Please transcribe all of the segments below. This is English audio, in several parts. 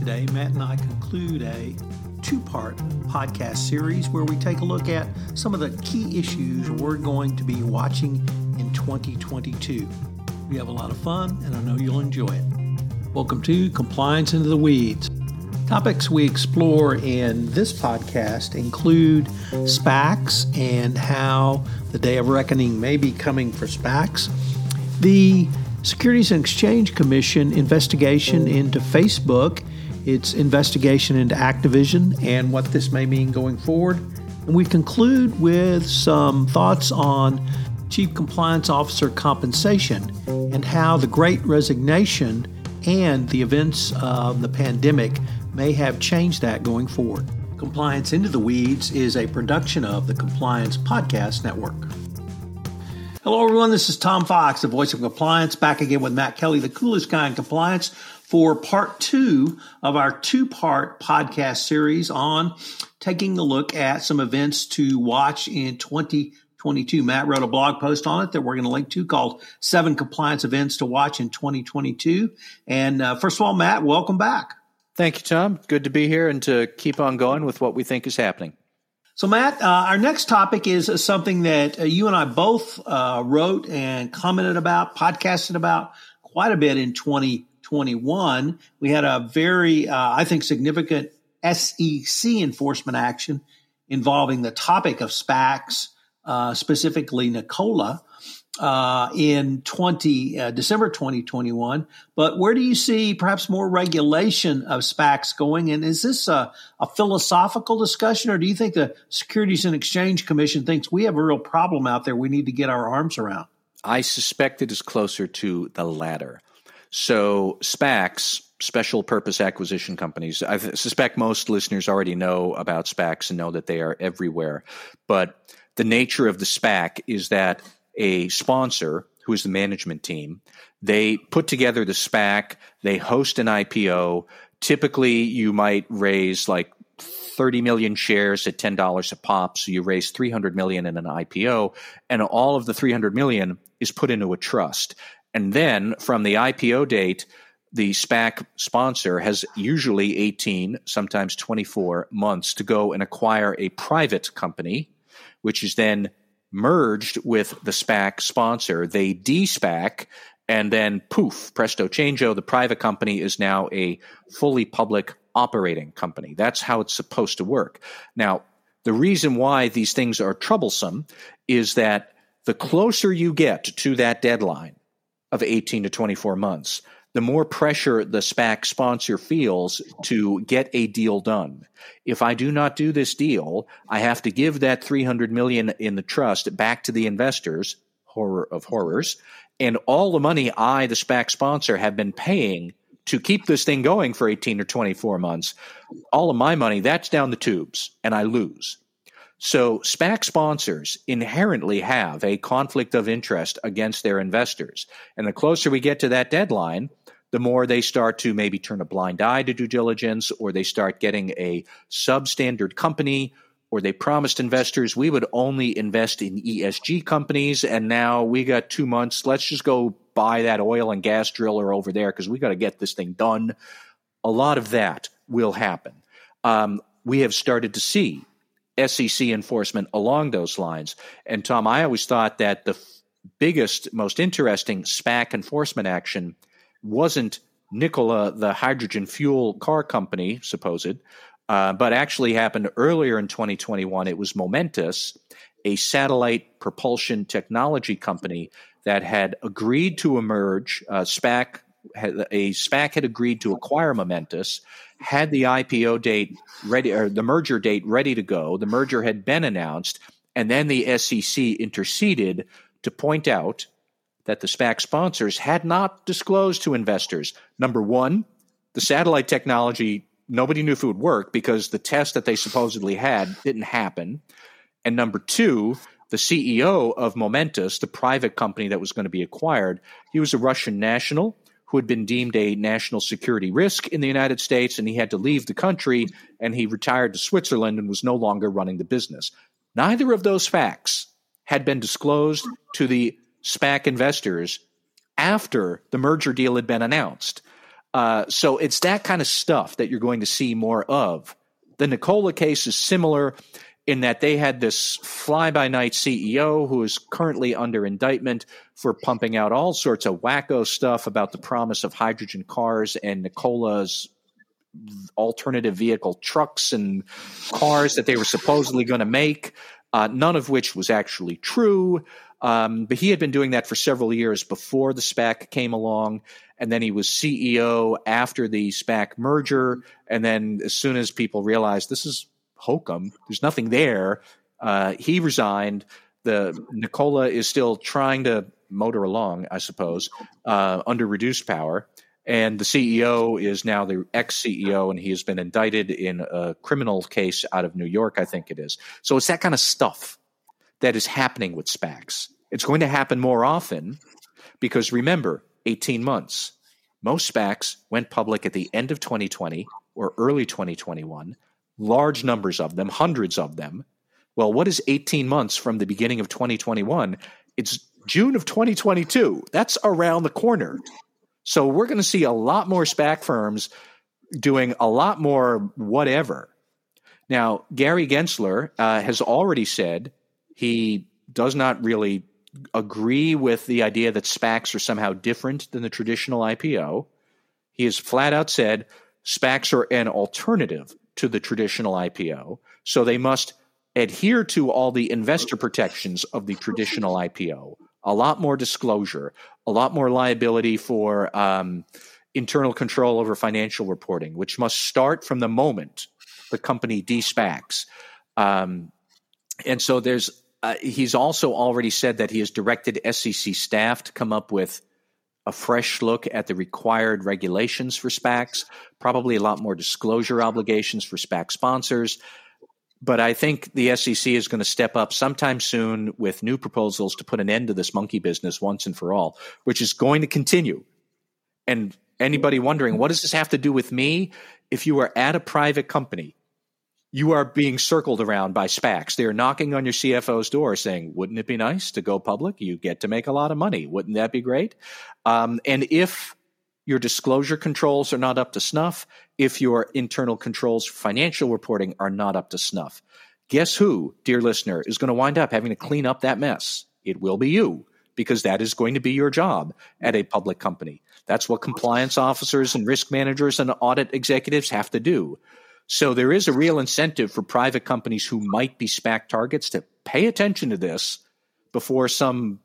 Today, Matt and I conclude a two-part podcast series where we take a look at some of the key issues we're going to be watching in 2022. We have a lot of fun, and I know you'll enjoy it. Welcome to Compliance Into the Weeds. Topics we explore in this podcast include SPACs and how the day of reckoning may be coming for SPACs, the Securities and Exchange Commission investigation into Facebook, its investigation into Activision, and what this may mean going forward. And we conclude with some thoughts on Chief Compliance Officer compensation and how the Great Resignation and the events of the pandemic may have changed that going forward. Compliance Into the Weeds is a production of the Compliance Podcast Network. Hello, everyone. This is Tom Fox, the voice of compliance, back again with Matt Kelly, the coolest guy in compliance, for part two of our two-part podcast series on taking a look at some events to watch in 2022. Matt wrote a blog post on it that we're going to link to called 7 Compliance Events to Watch in 2022. And first of all, Matt, welcome back. Thank you, Tom. Good to be here and to keep on going with what we think is happening. So, Matt, our next topic is something that you and I both wrote and commented about, podcasted about quite a bit in 2021. We had a very, I think, significant SEC enforcement action involving the topic of SPACs, specifically Nikola, December 2021. But where do you see perhaps more regulation of SPACs going? And is this a philosophical discussion, or do you think the Securities and Exchange Commission thinks we have a real problem out there we need to get our arms around? I suspect it is closer to the latter. So SPACs, special purpose acquisition companies, I suspect most listeners already know about SPACs and know that they are everywhere. But the nature of the SPAC is that a sponsor, who is the management team, they put together the SPAC, they host an IPO. Typically, you might raise like 30 million shares at $10 a pop. So you raise 300 million in an IPO, and all of the 300 million is put into a trust. And then from the IPO date, the SPAC sponsor has usually 18, sometimes 24 months to go and acquire a private company, which is then merged with the SPAC sponsor. They de-SPAC, and then poof, presto changeo, the private company is now a fully public operating company. That's how it's supposed to work. Now, the reason why these things are troublesome is that the closer you get to that deadline of 18 to 24 months, the more pressure the SPAC sponsor feels to get a deal done. If I do not do this deal, I have to give that $300 million in the trust back to the investors, horror of horrors, and all the money I, the SPAC sponsor, have been paying to keep this thing going for 18 or 24 months, all of my money, that's down the tubes, and I lose. So SPAC sponsors inherently have a conflict of interest against their investors. And the closer we get to that deadline, the more they start to maybe turn a blind eye to due diligence, or they start getting a substandard company, or they promised investors we would only invest in ESG companies, and now we got 2 months, let's just go buy that oil and gas driller over there because we got to get this thing done. A lot of that will happen. We have started to see SEC enforcement along those lines. And Tom, I always thought that the biggest, most interesting SPAC enforcement action wasn't Nikola, the hydrogen fuel car company, supposed, but actually happened earlier in 2021. It was Momentus, a satellite propulsion technology company that had agreed to emerge, a SPAC had agreed to acquire Momentus, had the IPO date ready, or the merger date ready to go. The merger had been announced, and then the SEC interceded to point out that the SPAC sponsors had not disclosed to investors, number one, the satellite technology nobody knew if it would work because the test that they supposedly had didn't happen. And number two, the CEO of Momentus, the private company that was going to be acquired, he was a Russian national who had been deemed a national security risk in the United States, and he had to leave the country, and he retired to Switzerland and was no longer running the business. Neither of those facts had been disclosed to the SPAC investors after the merger deal had been announced. So it's that kind of stuff that you're going to see more of. The Nikola case is similar in that they had this fly-by-night CEO who is currently under indictment for pumping out all sorts of wacko stuff about the promise of hydrogen cars and Nikola's alternative vehicle trucks and cars that they were supposedly going to make, none of which was actually true. But he had been doing that for several years before the SPAC came along, and then he was CEO after the SPAC merger. And then as soon as people realized this is hokum, there's nothing there, he resigned. The Nikola is still trying to motor along, I suppose, under reduced power. And the CEO is now the ex-CEO, and he has been indicted in a criminal case out of New York, I think it is. So it's that kind of stuff that is happening with SPACs. It's going to happen more often because, remember, 18 months. Most SPACs went public at the end of 2020 or early 2021, large numbers of them, hundreds of them. Well, what is 18 months from the beginning of 2021? It's June of 2022. That's around the corner. So we're going to see a lot more SPAC firms doing a lot more whatever. Now, Gary Gensler has already said he does not really agree with the idea that SPACs are somehow different than the traditional IPO. He has flat out said SPACs are an alternative to the traditional IPO, so they must adhere to all the investor protections of the traditional IPO. A lot more disclosure, a lot more liability for internal control over financial reporting, which must start from the moment the company de-SPACs. And so there's he's also already said that he has directed SEC staff to come up with a fresh look at the required regulations for SPACs, probably a lot more disclosure obligations for SPAC sponsors. But I think the SEC is going to step up sometime soon with new proposals to put an end to this monkey business once and for all, which is going to continue. And anybody wondering, what does this have to do with me? If you are at a private company, you are being circled around by SPACs. They're knocking on your CFO's door saying, wouldn't it be nice to go public? You get to make a lot of money. Wouldn't that be great? And if your disclosure controls are not up to snuff, if your internal controls for financial reporting are not up to snuff, guess who, dear listener, is going to wind up having to clean up that mess? It will be you, because that is going to be your job at a public company. That's what compliance officers and risk managers and audit executives have to do. So there is a real incentive for private companies who might be SPAC targets to pay attention to this before some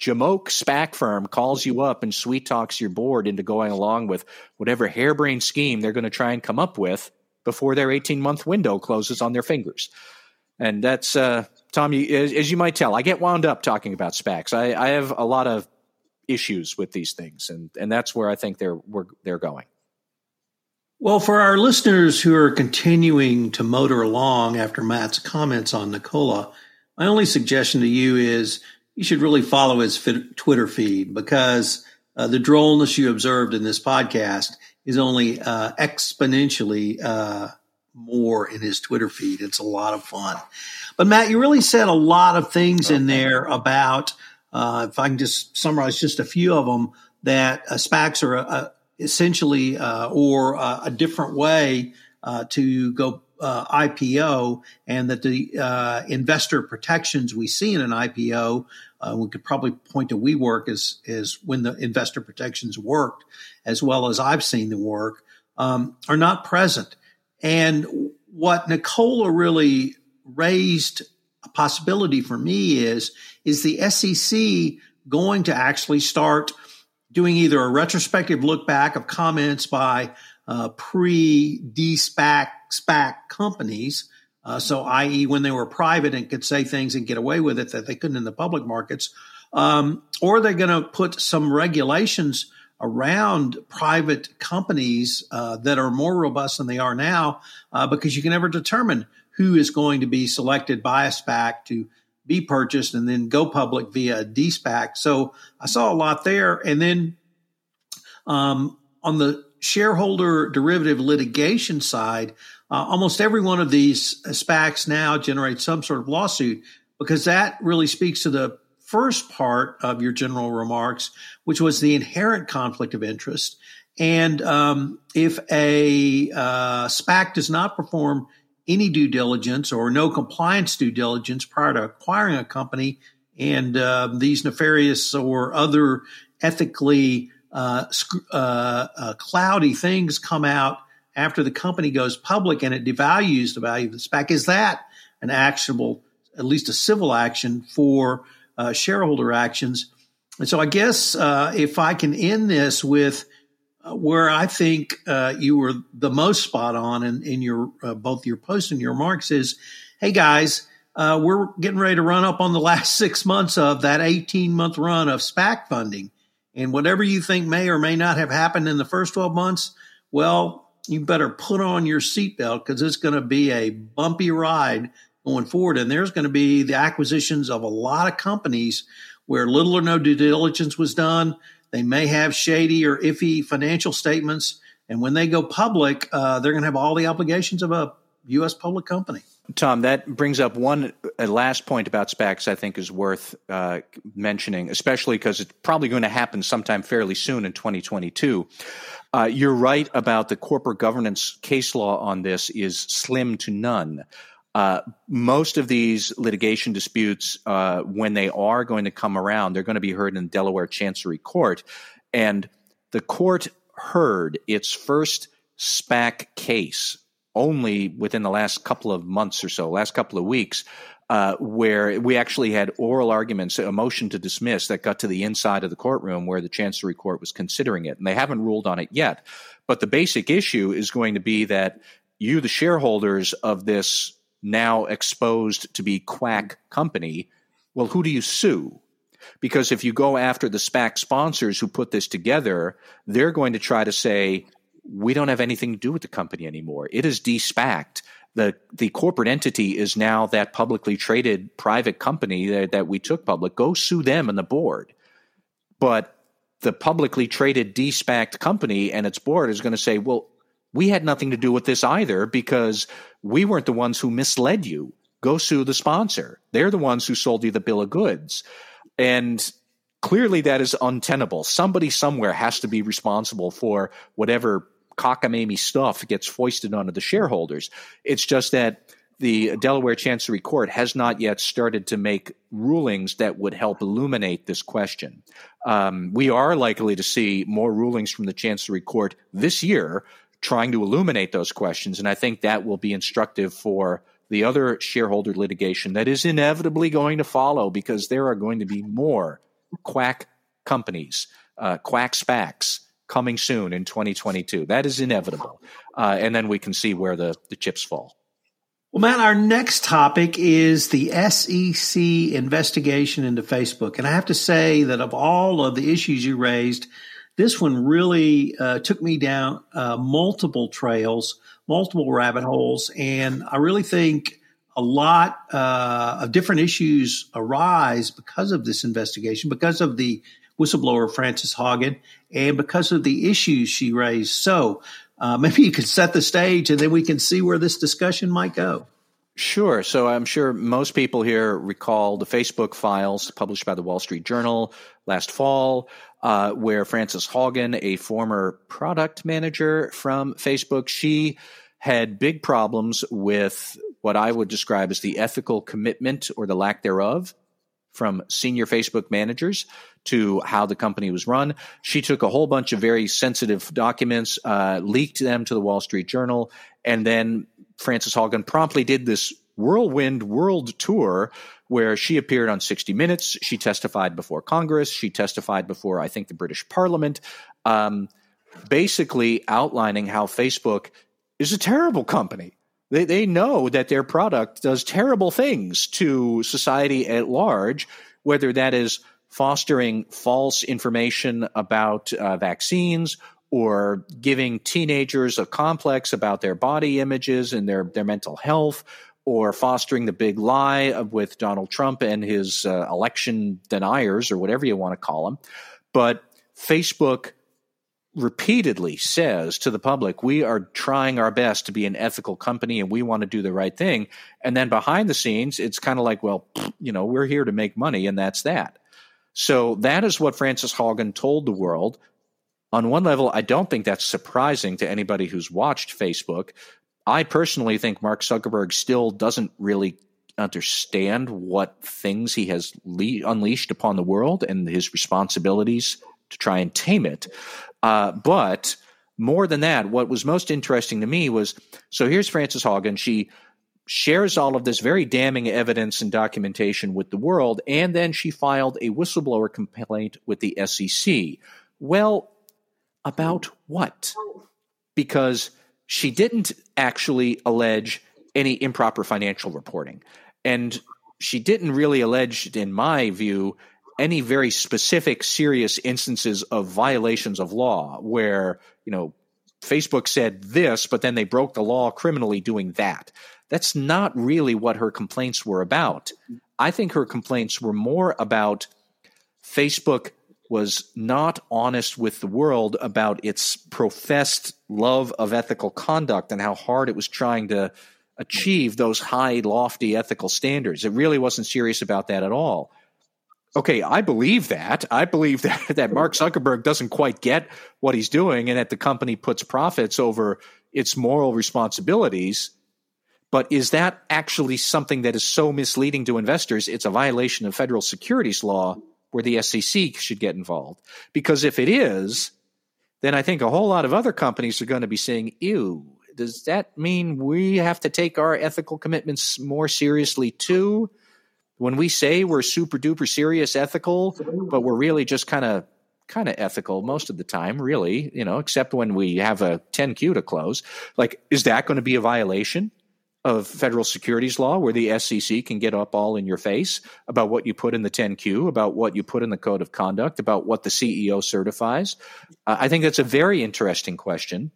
Jamoke SPAC firm calls you up and sweet talks your board into going along with whatever harebrained scheme they're going to try and come up with before their 18-month window closes on their fingers. And that's, Tom, as you might tell, I get wound up talking about SPACs. I have a lot of issues with these things, and that's where I think they're going. Well, for our listeners who are continuing to motor along after Matt's comments on Nikola, my only suggestion to you is you should really follow his Twitter feed, because the drollness you observed in this podcast is only exponentially more in his Twitter feed. It's a lot of fun. But, Matt, you really said a lot of things in there about, if I can just summarize just a few of them, that SPACs are essentially a different way to go IPO, and that the investor protections we see in an IPO, we could probably point to WeWork as when the investor protections worked, as well as I've seen them work, are not present. And what Nikola really raised a possibility for me is the SEC going to actually start doing either a retrospective look back of comments by pre-de-SPAC SPAC companies, so i.e. when they were private and could say things and get away with it that they couldn't in the public markets, or they're going to put some regulations around private companies that are more robust than they are now, because you can never determine who is going to be selected by a SPAC to be purchased and then go public via a de-SPAC. So I saw a lot there. And then on the shareholder derivative litigation side, almost every one of these SPACs now generates some sort of lawsuit, because that really speaks to the first part of your general remarks, which was the inherent conflict of interest. And if a SPAC does not perform any due diligence or no compliance due diligence prior to acquiring a company, and these nefarious or other ethically cloudy things come out after the company goes public and it devalues the value of the SPAC, is that an actionable, at least a civil action for shareholder actions? And so I guess if I can end this with where I think you were the most spot on in your both your posts and your remarks is, hey, guys, we're getting ready to run up on the last 6 months of that 18-month run of SPAC funding. And whatever you think may or may not have happened in the first 12 months, well, you better put on your seatbelt, because it's going to be a bumpy ride going forward. And there's going to be the acquisitions of a lot of companies where little or no due diligence was done. They may have shady or iffy financial statements. And when they go public, they're going to have all the obligations of a U.S. public company. Tom, that brings up one last point about SPACs I think is worth mentioning, especially because it's probably going to happen sometime fairly soon in 2022. You're right about the corporate governance case law on this is slim to none. Most of these litigation disputes, when they are going to come around, they're going to be heard in Delaware Chancery Court. And the court heard its first SPAC case only within the last couple of months or so, last couple of weeks, where we actually had oral arguments, a motion to dismiss that got to the inside of the courtroom where the Chancery Court was considering it. And they haven't ruled on it yet. But the basic issue is going to be that you, the shareholders of this now exposed to be quack company, well, who do you sue? Because if you go after the SPAC sponsors who put this together, they're going to try to say, we don't have anything to do with the company anymore. It is de-SPAC'd. The corporate entity is now that publicly traded private company that we took public. Go sue them and the board. But the publicly traded de-SPAC'd company and its board is going to say, well, we had nothing to do with this either, because we weren't the ones who misled you. Go sue the sponsor. They're the ones who sold you the bill of goods. And clearly that is untenable. Somebody somewhere has to be responsible for whatever cockamamie stuff gets foisted onto the shareholders. It's just that the Delaware Chancery Court has not yet started to make rulings that would help illuminate this question. We are likely to see more rulings from the Chancery Court this year trying to illuminate those questions. And I think that will be instructive for the other shareholder litigation that is inevitably going to follow, because there are going to be more quack companies, quack SPACs coming soon in 2022. That is inevitable. And then we can see where the chips fall. Well, Matt, our next topic is the SEC investigation into Facebook. And I have to say that of all of the issues you raised, this one really took me down multiple trails, multiple rabbit holes, and I really think a lot of different issues arise because of this investigation, because of the whistleblower Frances Haugen, and because of the issues she raised. So maybe you could set the stage, and then we can see where this discussion might go. Sure. So I'm sure most people here recall the Facebook files published by the Wall Street Journal last fall, where Frances Haugen, a former product manager from Facebook, she had big problems with what I would describe as the ethical commitment or the lack thereof from senior Facebook managers to how the company was run. She took a whole bunch of very sensitive documents, leaked them to the Wall Street Journal, and then Frances Haugen promptly did this whirlwind world tour where she appeared on 60 Minutes. She testified before Congress. She testified before, I think, the British Parliament, basically outlining how Facebook is a terrible company. They know that their product does terrible things to society at large, whether that is fostering false information about vaccines, or giving teenagers a complex about their body images and their mental health, or fostering the big lie with Donald Trump and his election deniers, or whatever you want to call them. But Facebook repeatedly says to the public, we are trying our best to be an ethical company and we want to do the right thing. And then behind the scenes, it's kind of like, well, you know, we're here to make money and that's that. So that is what Frances Haugen told the world. On one level, I don't think that's surprising to anybody who's watched Facebook. I personally think Mark Zuckerberg still doesn't really understand what things he has unleashed upon the world and his responsibilities to try and tame it. But more than that, what was most interesting to me was, so here's Frances Haugen. She shares all of this very damning evidence and documentation with the world, and then she filed a whistleblower complaint with the SEC. Well, about what? Because she didn't actually allege any improper financial reporting. And she didn't really allege, in my view, any very specific serious instances of violations of law where, you know, Facebook said this, but then they broke the law criminally doing that. That's not really what her complaints were about. I think her complaints were more about Facebook was not honest with the world about its professed love of ethical conduct and how hard it was trying to achieve those high, lofty ethical standards. It really wasn't serious about that at all. Okay, I believe that. I believe that Mark Zuckerberg doesn't quite get what he's doing and that the company puts profits over its moral responsibilities. But is that actually something that is so misleading to investors it's a violation of federal securities law where the SEC should get involved? Because if it is, then I think a whole lot of other companies are going to be saying, ew, does that mean we have to take our ethical commitments more seriously too? When we say we're super duper serious ethical, but we're really just kind of ethical most of the time, really, you know, except when we have a 10Q to close. Like, is that going to be a violation of federal securities law where the SEC can get up all in your face about what you put in the 10Q, about what you put in the code of conduct, about what the CEO certifies? I think that's a very interesting question,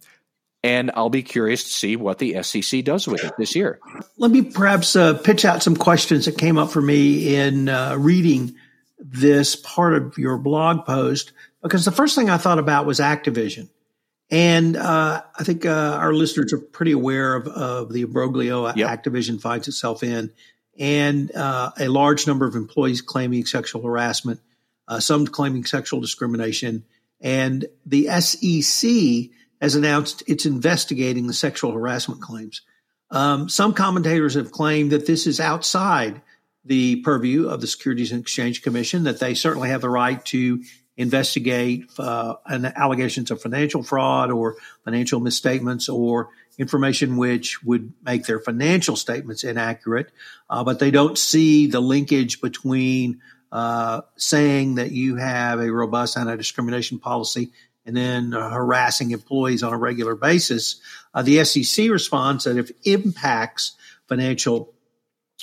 and I'll be curious to see what the SEC does with it this year. Let me perhaps pitch out some questions that came up for me in reading this part of your blog post, because the first thing I thought about was Activision. And I think our listeners are pretty aware of the imbroglio Activision finds itself in, and a large number of employees claiming sexual harassment, some claiming sexual discrimination. And the SEC has announced it's investigating the sexual harassment claims. Some commentators have claimed that this is outside the purview of the Securities and Exchange Commission, that they certainly have the right to investigate allegations of financial fraud or financial misstatements or information which would make their financial statements inaccurate, but they don't see the linkage between saying that you have a robust anti-discrimination policy and then harassing employees on a regular basis. The SEC responds that if impacts financial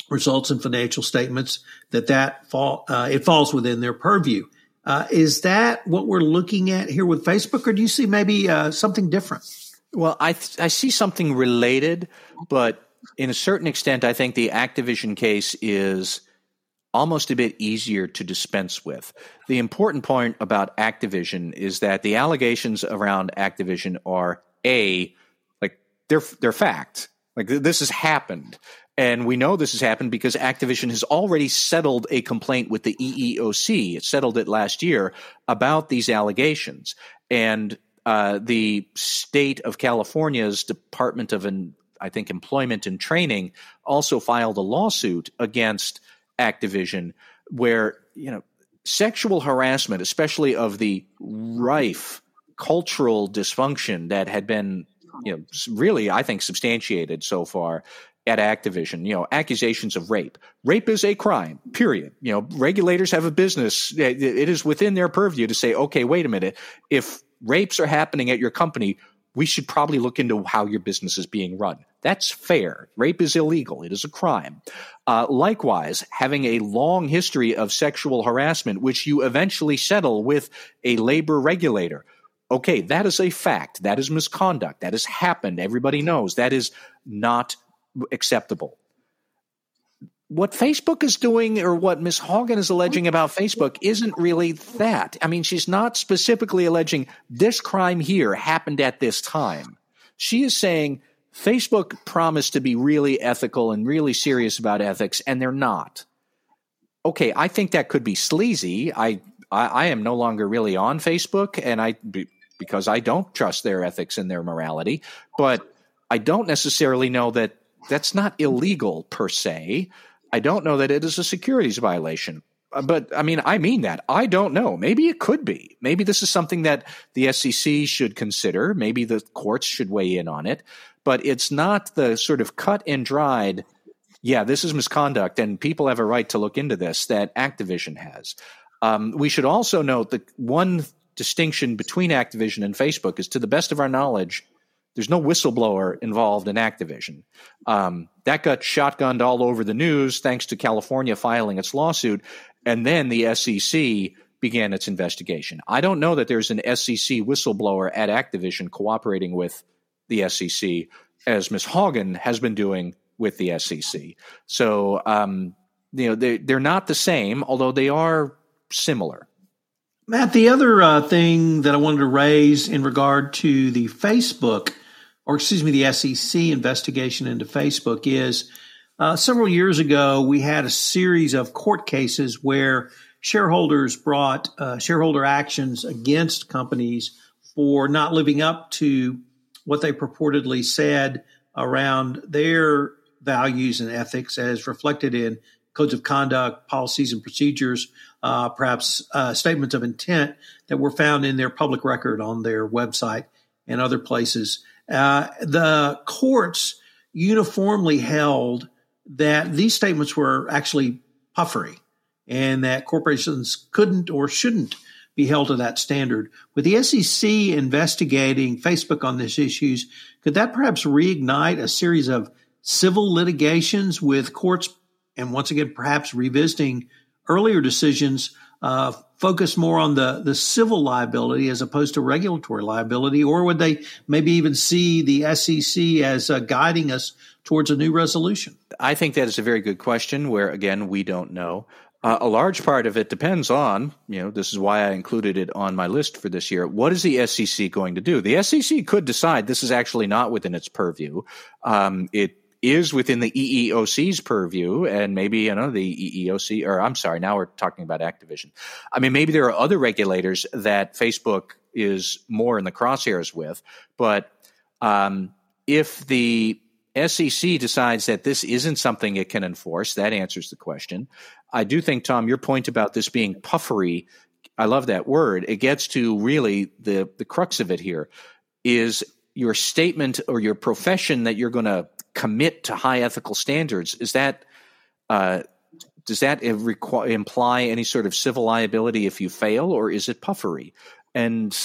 results and financial statements, it falls within their purview. Is that what we're looking at here with Facebook, or do you see maybe something different? Well, I see something related, but in a certain extent, I think the Activision case is almost a bit easier to dispense with. The important point about Activision is that the allegations around Activision are, A, like they're fact. Like this has happened. And we know this has happened because Activision has already settled a complaint with the EEOC. It settled it last year about these allegations. And the state of California's Department of, Employment and Training also filed a lawsuit against Activision where, you know, sexual harassment, especially of the rife cultural dysfunction that had been, you know, really, I think, substantiated so far at Activision, you know, accusations of rape. Rape is a crime, period. You know, regulators have a business. It is within their purview to say, okay, wait a minute. If rapes are happening at your company, we should probably look into how your business is being run. That's fair. Rape is illegal. It is a crime. Likewise, having a long history of sexual harassment, which you eventually settle with a labor regulator. Okay, that is a fact. That is misconduct. That has happened. Everybody knows. That is not acceptable. What Facebook is doing, or what Ms. Haugen is alleging about Facebook, isn't really that. I mean, she's not specifically alleging this crime here happened at this time. She is saying Facebook promised to be really ethical and really serious about ethics, and they're not. Okay, I think that could be sleazy. I am no longer really on Facebook, and because I don't trust their ethics and their morality. But I don't necessarily know that that's not illegal per se. I don't know that it is a securities violation. But I mean that. I don't know. Maybe it could be. Maybe this is something that the SEC should consider. Maybe the courts should weigh in on it. But it's not the sort of cut and dried, yeah, this is misconduct and people have a right to look into this, that Activision has. We should also note that one distinction between Activision and Facebook is, to the best of our knowledge, there's no whistleblower involved in Activision. That got shotgunned all over the news thanks to California filing its lawsuit, and then the SEC began its investigation. I don't know that there's an SEC whistleblower at Activision cooperating with the SEC, as Ms. Haugen has been doing with the SEC. So, they're not the same, although they are similar. Matt, the other thing that I wanted to raise in regard to the the SEC investigation into Facebook is several years ago, we had a series of court cases where shareholders brought shareholder actions against companies for not living up to what they purportedly said around their values and ethics as reflected in codes of conduct, policies and procedures, perhaps statements of intent that were found in their public record on their website and other places. The courts uniformly held that these statements were actually puffery and that corporations couldn't or shouldn't be held to that standard. With the SEC investigating Facebook on these issues, could that perhaps reignite a series of civil litigations with courts, and once again, perhaps revisiting earlier decisions, focus more on the civil liability as opposed to regulatory liability? Or would they maybe even see the SEC as guiding us towards a new resolution? I think that is a very good question where, again, we don't know. A large part of it depends on, this is why I included it on my list for this year. What is the SEC going to do? The SEC could decide this is actually not within its purview. It is within the EEOC's purview, and maybe, the EEOC, or I'm sorry, now we're talking about Activision. I mean, maybe there are other regulators that Facebook is more in the crosshairs with, but if the SEC decides that this isn't something it can enforce, that answers the question. I do think, Tom, your point about this being puffery, I love that word. It gets to really the crux of it here is your statement or your profession that you're going to commit to high ethical standards. Is that does that imply any sort of civil liability if you fail, or is it puffery? And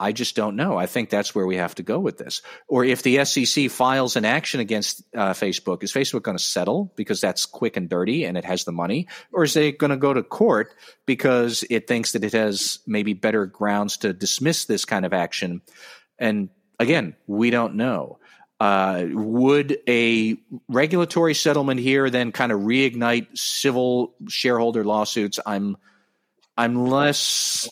I just don't know. I think that's where we have to go with this. Or if the SEC files an action against Facebook, is Facebook going to settle because that's quick and dirty and it has the money? Or is it going to go to court because it thinks that it has maybe better grounds to dismiss this kind of action? And again, we don't know. Would a regulatory settlement here then kind of reignite civil shareholder lawsuits? I'm less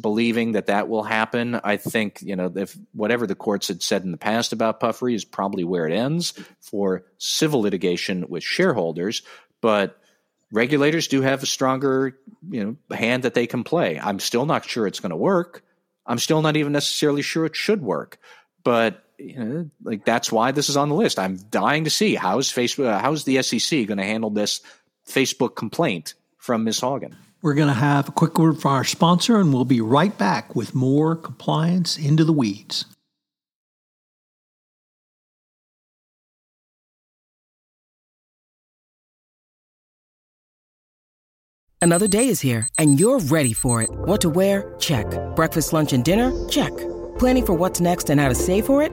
believing that will happen. I think, if whatever the courts had said in the past about puffery is probably where it ends for civil litigation with shareholders, but regulators do have a stronger, hand that they can play. I'm still not sure it's going to work. I'm still not even necessarily sure it should work, but that's why this is on the list. I'm dying to see how's the SEC going to handle this Facebook complaint from Ms. Haugen. We're going to have a quick word for our sponsor, and we'll be right back with more Compliance Into the Weeds. Another day is here, and you're ready for it. What to wear? Check. Breakfast, lunch, and dinner? Check. Planning for what's next and how to save for it?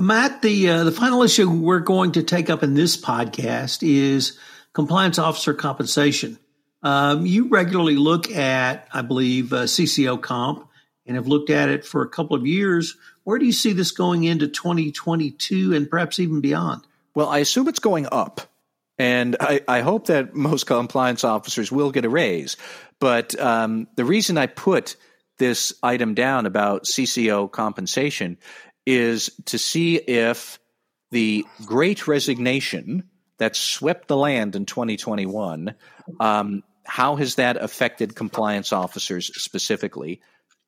Matt, the final issue we're going to take up in this podcast is compliance officer compensation. You regularly look at, I believe, CCO comp and have looked at it for a couple of years. Where do you see this going into 2022 and perhaps even beyond? Well, I assume it's going up. And I hope that most compliance officers will get a raise. But the reason I put this item down about CCO compensation is to see if the Great Resignation that swept the land in 2021, how has that affected compliance officers specifically,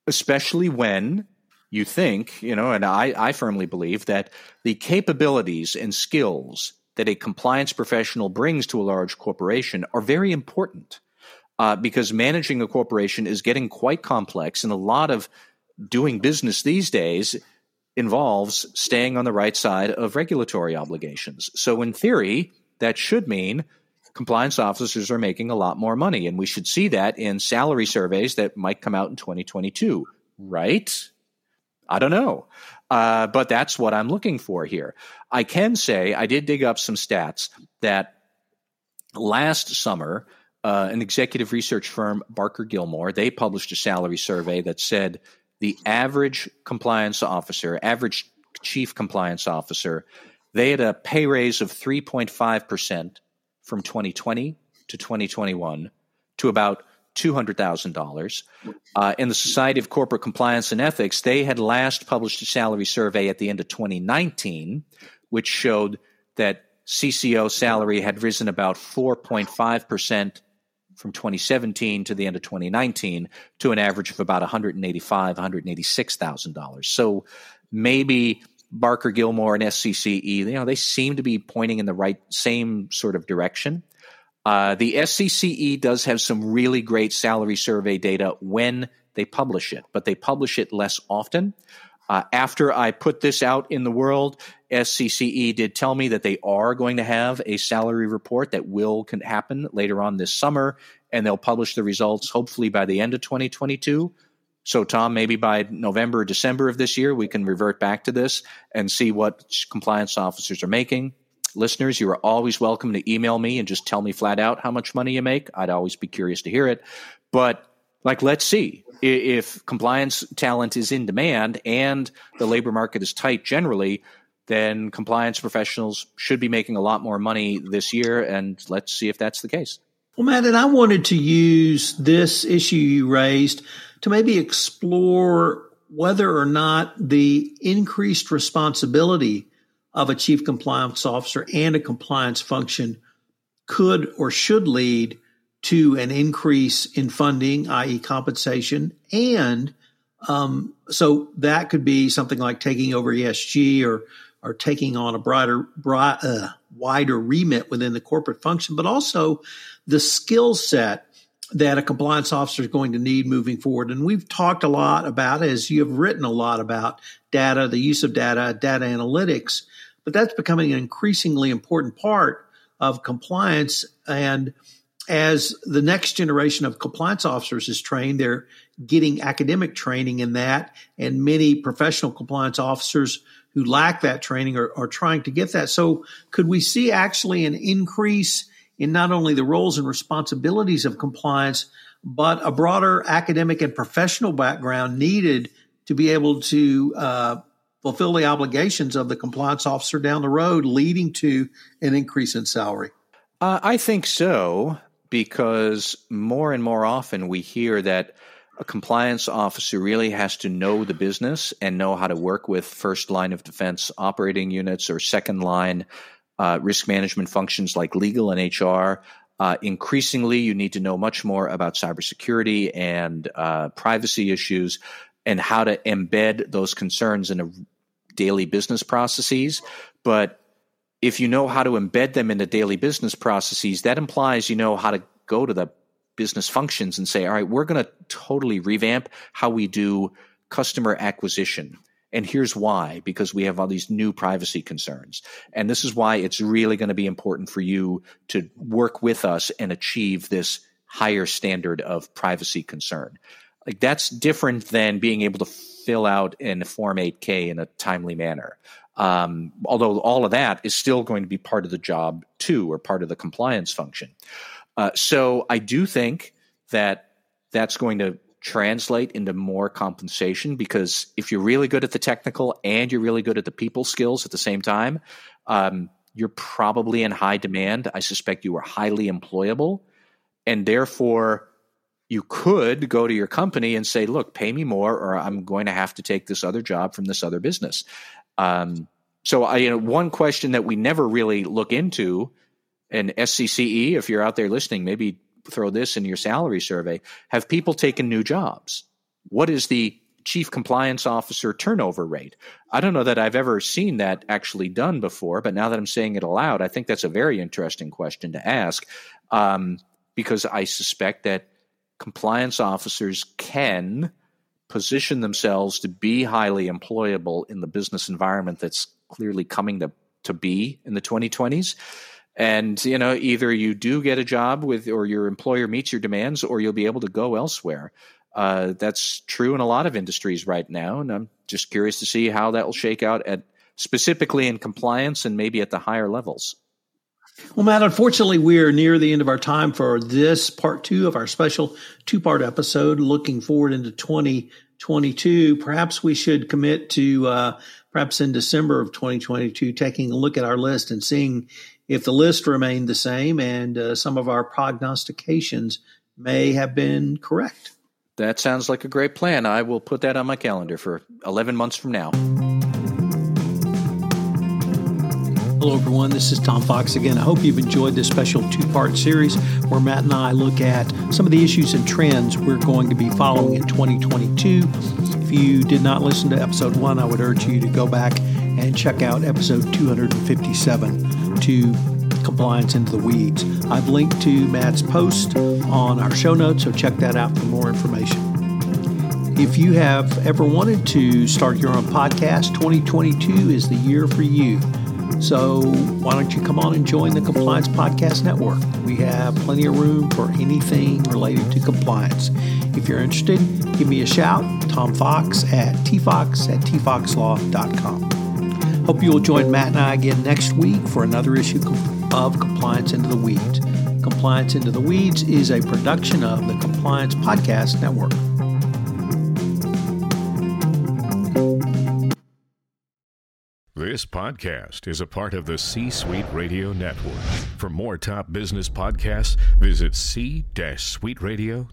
especially when you think, and I firmly believe that the capabilities and skills that a compliance professional brings to a large corporation are very important because managing a corporation is getting quite complex, and a lot of doing business these days involves staying on the right side of regulatory obligations. So in theory, that should mean compliance officers are making a lot more money, and we should see that in salary surveys that might come out in 2022, right? I don't know, but that's what I'm looking for here. I can say I did dig up some stats that last summer, an executive research firm, Barker Gilmore, they published a salary survey that said the average compliance officer, average chief compliance officer, they had a pay raise of 3.5% from 2020 to 2021 to about $200,000. And the Society of Corporate Compliance and Ethics, they had last published a salary survey at the end of 2019, which showed that CCO salary had risen about 4.5% from 2017 to the end of 2019 to an average of about $185,000, $186,000. So maybe Barker Gilmore and SCCE, they seem to be pointing in the right same sort of direction. The SCCE does have some really great salary survey data when they publish it, but they publish it less often. After I put this out in the world, SCCE did tell me that they are going to have a salary report that can happen later on this summer, and they'll publish the results hopefully by the end of 2022. So, Tom, maybe by November or December of this year, we can revert back to this and see what compliance officers are making. Listeners, you are always welcome to email me and just tell me flat out how much money you make. I'd always be curious to hear it. But let's see if compliance talent is in demand and the labor market is tight generally, then compliance professionals should be making a lot more money this year. And let's see if that's the case. Well, Matt, and I wanted to use this issue you raised to maybe explore whether or not the increased responsibility of a chief compliance officer and a compliance function could or should lead to an increase in funding, i.e. compensation. And so that could be something like taking over ESG or taking on a wider remit within the corporate function, but also the skill set that a compliance officer is going to need moving forward. And we've talked a lot about, as you have written a lot about, data, the use of data, data analytics, but that's becoming an increasingly important part of compliance. And as the next generation of compliance officers is trained, they're getting academic training in that, and many professional compliance officers who lack that training are trying to get that. So could we see actually an increase in not only the roles and responsibilities of compliance, but a broader academic and professional background needed to be able to fulfill the obligations of the compliance officer down the road, leading to an increase in salary? I think so. Because more and more often we hear that a compliance officer really has to know the business and know how to work with first line of defense operating units or second line risk management functions like legal and HR. Increasingly, you need to know much more about cybersecurity and privacy issues. and how to embed those concerns into daily business processes. But if you know how to embed them into daily business processes, that implies you know how to go to the business functions and say, all right, we're going to totally revamp how we do customer acquisition. And here's why, because we have all these new privacy concerns. And this is why it's really going to be important for you to work with us and achieve this higher standard of privacy concern. Like, that's different than being able to fill out in Form 8K in a timely manner. Although all of that is still going to be part of the job too, or part of the compliance function. So I do think that that's going to translate into more compensation, because if you're really good at the technical and you're really good at the people skills at the same time, you're probably in high demand. I suspect you are highly employable, and therefore you could go to your company and say, look, pay me more, or I'm going to have to take this other job from this other business. So one question that we never really look into, and SCCE, if you're out there listening, maybe throw this in your salary survey. Have people taken new jobs? What is the chief compliance officer turnover rate? I don't know that I've ever seen that actually done before, but now that I'm saying it aloud, I think that's a very interesting question to ask, because I suspect that compliance officers can position themselves to be highly employable in the business environment that's clearly coming to be in the 2020s. And, you know, either you do get a job with, or your employer meets your demands, or you'll be able to go elsewhere. That's true in a lot of industries right now. And I'm just curious to see how that will shake out at, specifically in compliance and maybe at the higher levels. Well, Matt, unfortunately, we are near the end of our time for this part two of our special two-part episode, looking forward into 2022. Perhaps we should commit to, perhaps in December of 2022, taking a look at our list and seeing if the list remained the same and some of our prognostications may have been correct. That sounds like a great plan. I will put that on my calendar for 11 months from now. Hello, everyone. This is Tom Fox again. I hope you've enjoyed this special two-part series where Matt and I look at some of the issues and trends we're going to be following in 2022. If you did not listen to episode one, I would urge you to go back and check out episode 257 to Compliance into the Weeds. I've linked to Matt's post on our show notes, so check that out for more information. If you have ever wanted to start your own podcast, 2022 is the year for you. So why don't you come on and join the Compliance Podcast Network? We have plenty of room for anything related to compliance. If you're interested, give me a shout, Tom Fox at tfox@tfoxlaw.com. Hope you will join Matt and I again next week for another issue of Compliance Into the Weeds. Compliance Into the Weeds is a production of the Compliance Podcast Network. This podcast is a part of the C-Suite Radio Network. For more top business podcasts, visit c-suiteradio.com.